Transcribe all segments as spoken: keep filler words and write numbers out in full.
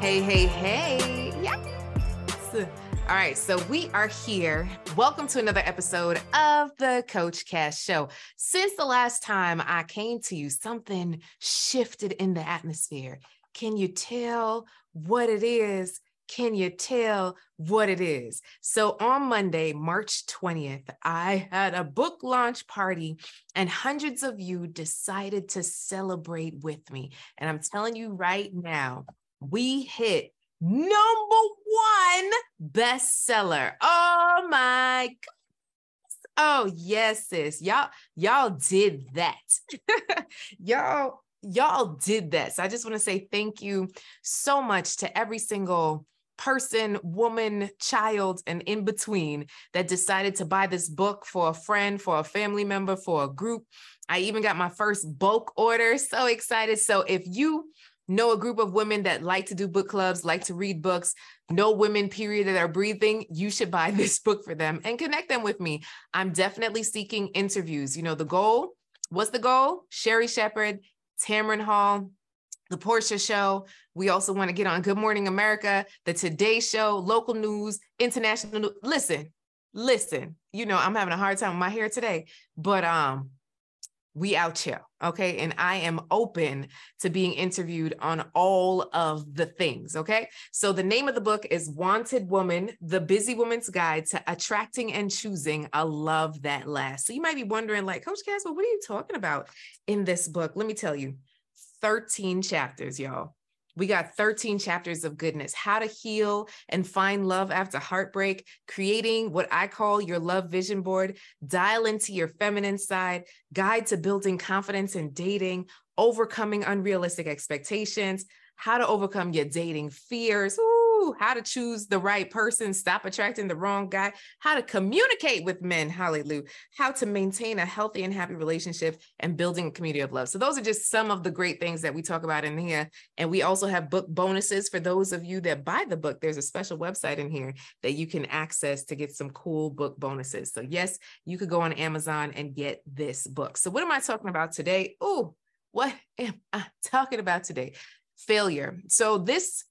Hey, hey, hey. Yes. All right, so we are here. Welcome to another episode of the Coach Cass Show. Since the last time I came to you, something shifted in the atmosphere. Can you tell what it is? Can you tell what it is? So on Monday, March twentieth, I had a book launch party and hundreds of you decided to celebrate with me. And I'm telling you right now, we hit number one bestseller. Oh my goodness. Oh yes, sis. Y'all, y'all did that. y'all, y'all did that. So I just want to say thank you so much to every single person, woman, child, and in between that decided to buy this book for a friend, for a family member, for a group. I even got my first bulk order. So excited. So if you know a group of women that like to do book clubs, like to read books, know women period that are breathing, you should buy this book for them and connect them with me. I'm definitely seeking interviews. You know, the goal, what's the goal? Sherry Shepard, Tamron Hall, the Portia Show. We also want to get on Good Morning America, the Today Show, local news, international news. Listen, listen, you know, I'm having a hard time with my hair today, but, um, we out here, okay? And I am open to being interviewed on all of the things, okay? So the name of the book is Wanted Woman, The Busy Woman's Guide to Attracting and Choosing a Love That Lasts. So you might be wondering like, Coach Caswell, what are you talking about in this book? Let me tell you, thirteen chapters, y'all. We got thirteen chapters of goodness, how to heal and find love after heartbreak, creating what I call your love vision board, dial into your feminine side, guide to building confidence in dating, overcoming unrealistic expectations, how to overcome your dating fears, ooh, how to choose the right person, stop attracting the wrong guy, how to communicate with men, hallelujah, how to maintain a healthy and happy relationship, and building a community of love. So those are just some of the great things that we talk about in here. And we also have book bonuses for those of you that buy the book. There's a special website in here that you can access to get some cool book bonuses. So yes, you could go on Amazon and get this book. So what am I talking about today? Ooh, what am I talking about today? Failure. So this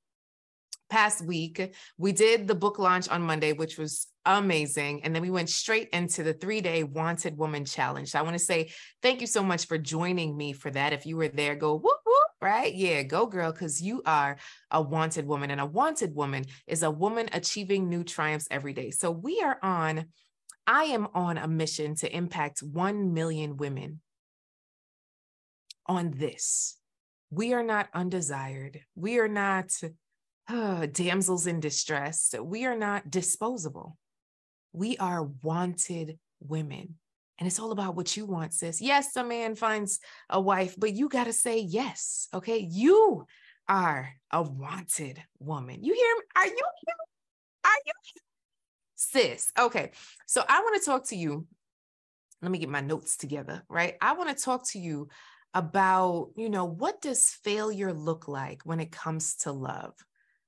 past week, we did the book launch on Monday, which was amazing. And then we went straight into the three-day Wanted Woman Challenge. So I want to say thank you so much for joining me for that. If you were there, go whoop, whoop, right? Yeah, go girl, because you are a wanted woman. And a wanted woman is a woman achieving new triumphs every day. So we are on, I am on a mission to impact one million women on this. We are not undesired. We are not uh, damsels in distress. We are not disposable. We are wanted women. And it's all about what you want, sis. Yes, a man finds a wife, but you got to say yes, okay? You are a wanted woman. You hear me? Are you here? Are you here? Sis, okay. So I want to talk to you. Let me get my notes together, right? I want to talk to you about, you know, what does failure look like when it comes to love,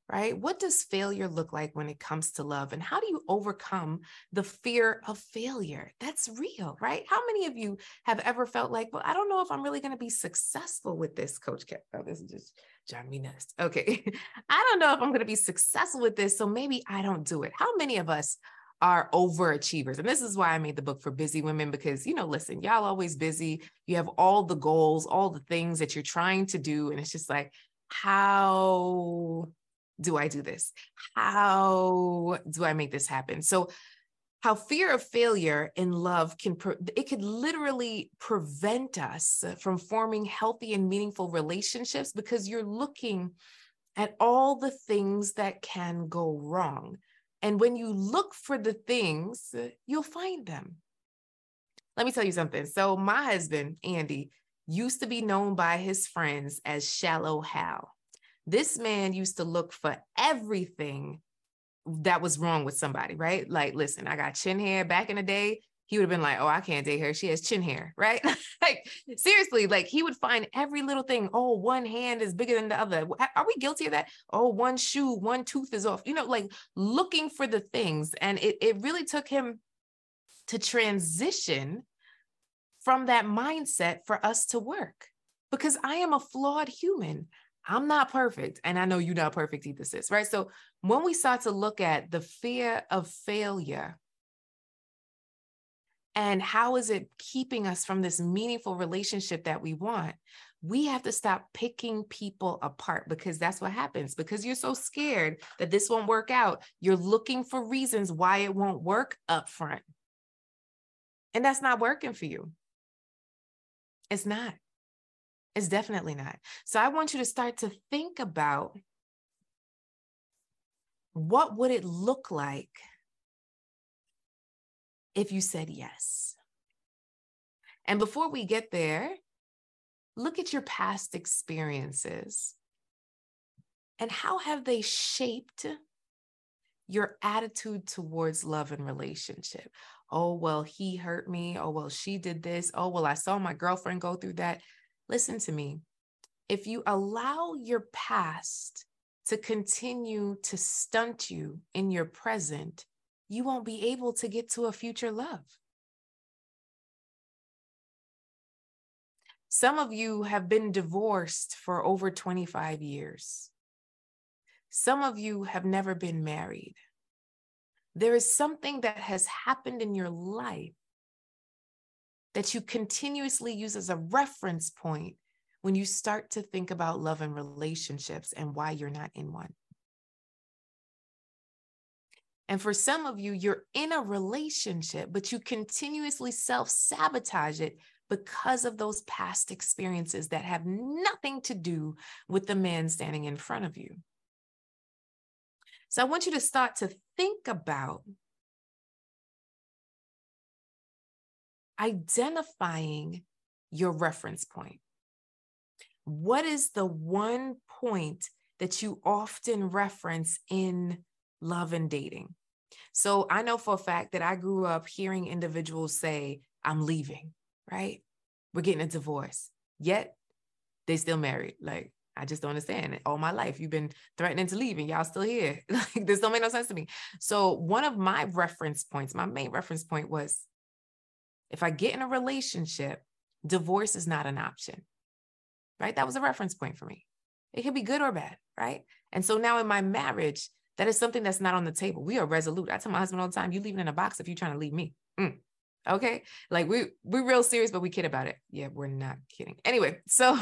right? What does failure look like when it comes to love? And how do you overcome the fear of failure? That's real, right? How many of you have ever felt like, well, I don't know if I'm really going to be successful with this, Coach Cat. Oh, this is just John me nuts. Okay. I don't know if I'm going to be successful with this, so maybe I don't do it. How many of us are overachievers? And this is why I made the book for busy women, because, you know, listen, y'all always busy. You have all the goals, all the things that you're trying to do. And it's just like, how do I do this? How do I make this happen? So how fear of failure in love can, pre- it could literally prevent us from forming healthy and meaningful relationships, because you're looking at all the things that can go wrong. And when you look for the things, you'll find them. Let me tell you something. So my husband, Andy, used to be known by his friends as Shallow Hal. This man used to look for everything that was wrong with somebody, right? Like, listen, I got chin hair back in the day. he would have been like, oh, I can't date her. She has chin hair, right? Like, seriously, like he would find every little thing. Oh, one hand is bigger than the other. Are we guilty of that? Oh, one shoe, one tooth is off, you know, like looking for the things. And it, it really took him to transition from that mindset for us to work, because I am a flawed human. I'm not perfect. And I know you're not perfect either, sis, right? So when we start to look at the fear of failure and how is it keeping us from this meaningful relationship that we want, we have to stop picking people apart, because that's what happens. Because you're so scared that this won't work out, you're looking for reasons why it won't work up front. And that's not working for you. It's not. It's definitely not. So I want you to start to think about, what would it look like if you said yes? And before we get there, look at your past experiences and how have they shaped your attitude towards love and relationship. Oh, well, he hurt me. Oh, well, she did this. Oh, well, I saw my girlfriend go through that. Listen to me. If you allow your past to continue to stunt you in your present, you won't be able to get to a future love. Some of you have been divorced for over twenty-five years. Some of you have never been married. There is something that has happened in your life that you continuously use as a reference point when you start to think about love and relationships and why you're not in one. And for some of you, you're in a relationship, but you continuously self-sabotage it because of those past experiences that have nothing to do with the man standing in front of you. So I want you to start to think about identifying your reference point. What is the one point that you often reference in love and dating? So I know for a fact that I grew up hearing individuals say, I'm leaving, right? We're getting a divorce, yet they still married. Like, I just don't understand. All my life, you've been threatening to leave and y'all still here. Like, this don't make no sense to me. So one of my reference points, my main reference point was, if I get in a relationship, divorce is not an option, right? That was a reference point for me. It could be good or bad, right? And so now in my marriage, that is something that's not on the table. We are resolute. I tell my husband all the time, you leaving in a box if you're trying to leave me. Mm. Okay. Like we, we're real serious, but we kid about it. Yeah, we're not kidding. Anyway, so,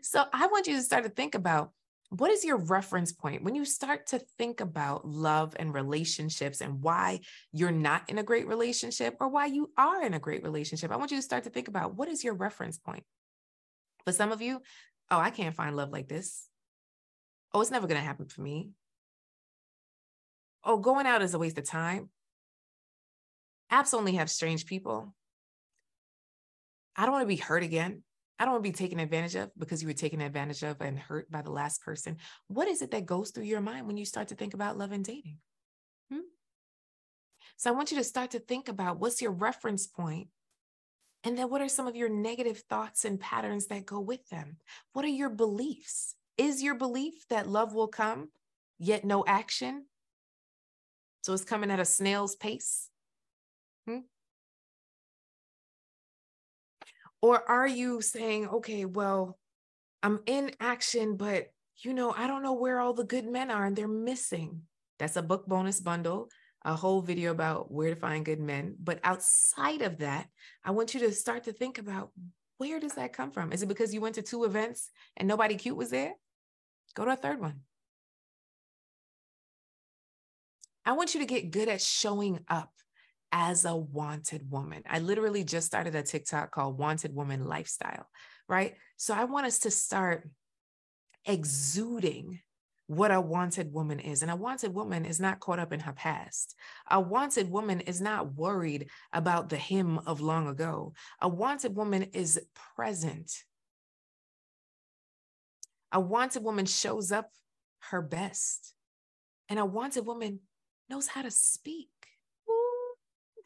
so I want you to start to think about, what is your reference point when you start to think about love and relationships and why you're not in a great relationship or why you are in a great relationship? I want you to start to think about, what is your reference point? For some of you, oh, I can't find love like this. Oh, it's never going to happen for me. Oh, going out is a waste of time. Apps only have strange people. I don't want to be hurt again. I don't want to be taken advantage of, because you were taken advantage of and hurt by the last person. What is it that goes through your mind when you start to think about love and dating? Hmm? So I want you to start to think about, what's your reference point? And then what are some of your negative thoughts and patterns that go with them? What are your beliefs? Is your belief that love will come, yet no action? So it's coming at a snail's pace? Hmm? Or are you saying, okay, well, I'm in action, but you know, I don't know where all the good men are and they're missing. That's a book bonus bundle, a whole video about where to find good men. But outside of that, I want you to start to think about, where does that come from? Is it because you went to two events and nobody cute was there? Go to a third one. I want you to get good at showing up as a wanted woman. I literally just started a TikTok called Wanted Woman Lifestyle, right? So I want us to start exuding what a wanted woman is. And a wanted woman is not caught up in her past. A wanted woman is not worried about the him of long ago. A wanted woman is present. A wanted woman shows up her best. And a wanted woman knows how to speak.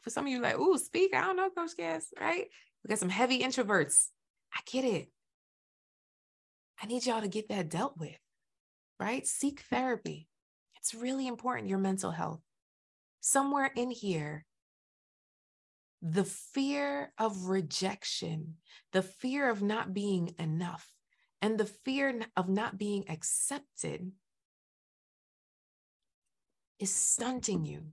for some of you like, ooh, speak. I don't know, Coach Cass, right? We got some heavy introverts. I get it. I need y'all to get that dealt with, right? Seek therapy. It's really important, your mental health. Somewhere in here, the fear of rejection, the fear of not being enough, and the fear of not being accepted is stunting you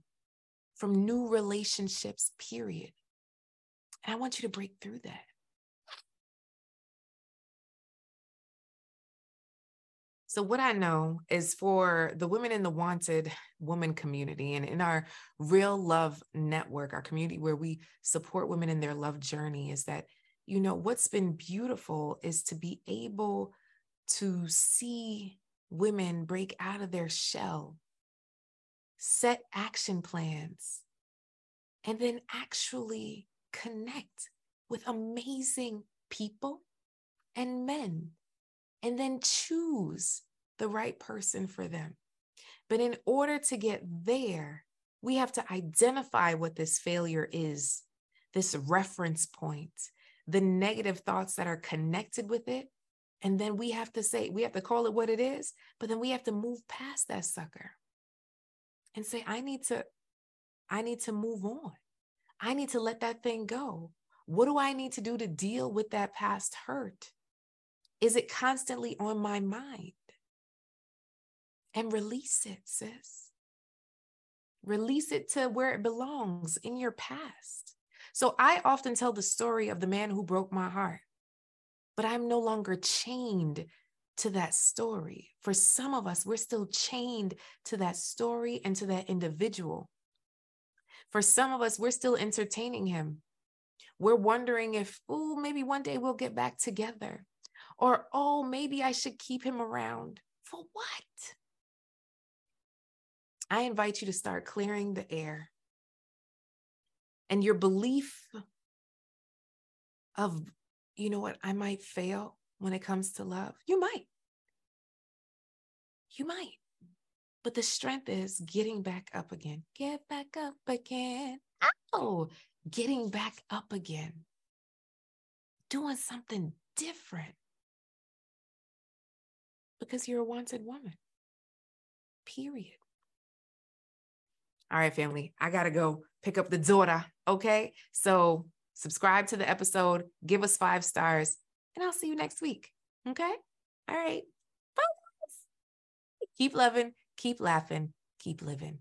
from new relationships, period. And I want you to break through that. So what I know is for the women in the Wanted Woman community and in our Real Love Network, our community where we support women in their love journey, is that, you know, what's been beautiful is to be able to see women break out of their shell, set action plans, and then actually connect with amazing people and men, and then choose the right person for them. But in order to get there, we have to identify what this failure is, this reference point, the negative thoughts that are connected with it. And then we have to say, we have to call it what it is, but then we have to move past that sucker and say, I need to, I need to move on. I need to let that thing go. What do I need to do to deal with that past hurt? Is it constantly on my mind? And release it, sis. Release it to where it belongs, in your past. So I often tell the story of the man who broke my heart, but I'm no longer chained to that story. For some of us, we're still chained to that story and to that individual. For some of us, we're still entertaining him. We're wondering if, oh, maybe one day we'll get back together. Or, oh, maybe I should keep him around. For what? I invite you to start clearing the air. And your belief of, you know what, I might fail when it comes to love. You might. You might. But the strength is getting back up again. Get back up again. Oh, getting back up again. Doing something different. Because you're a wanted woman, period. All right, family, I got to go pick up the daughter, okay? So subscribe to the episode, give us five stars, and I'll see you next week, okay? All right, bye. Keep loving, keep laughing, keep living.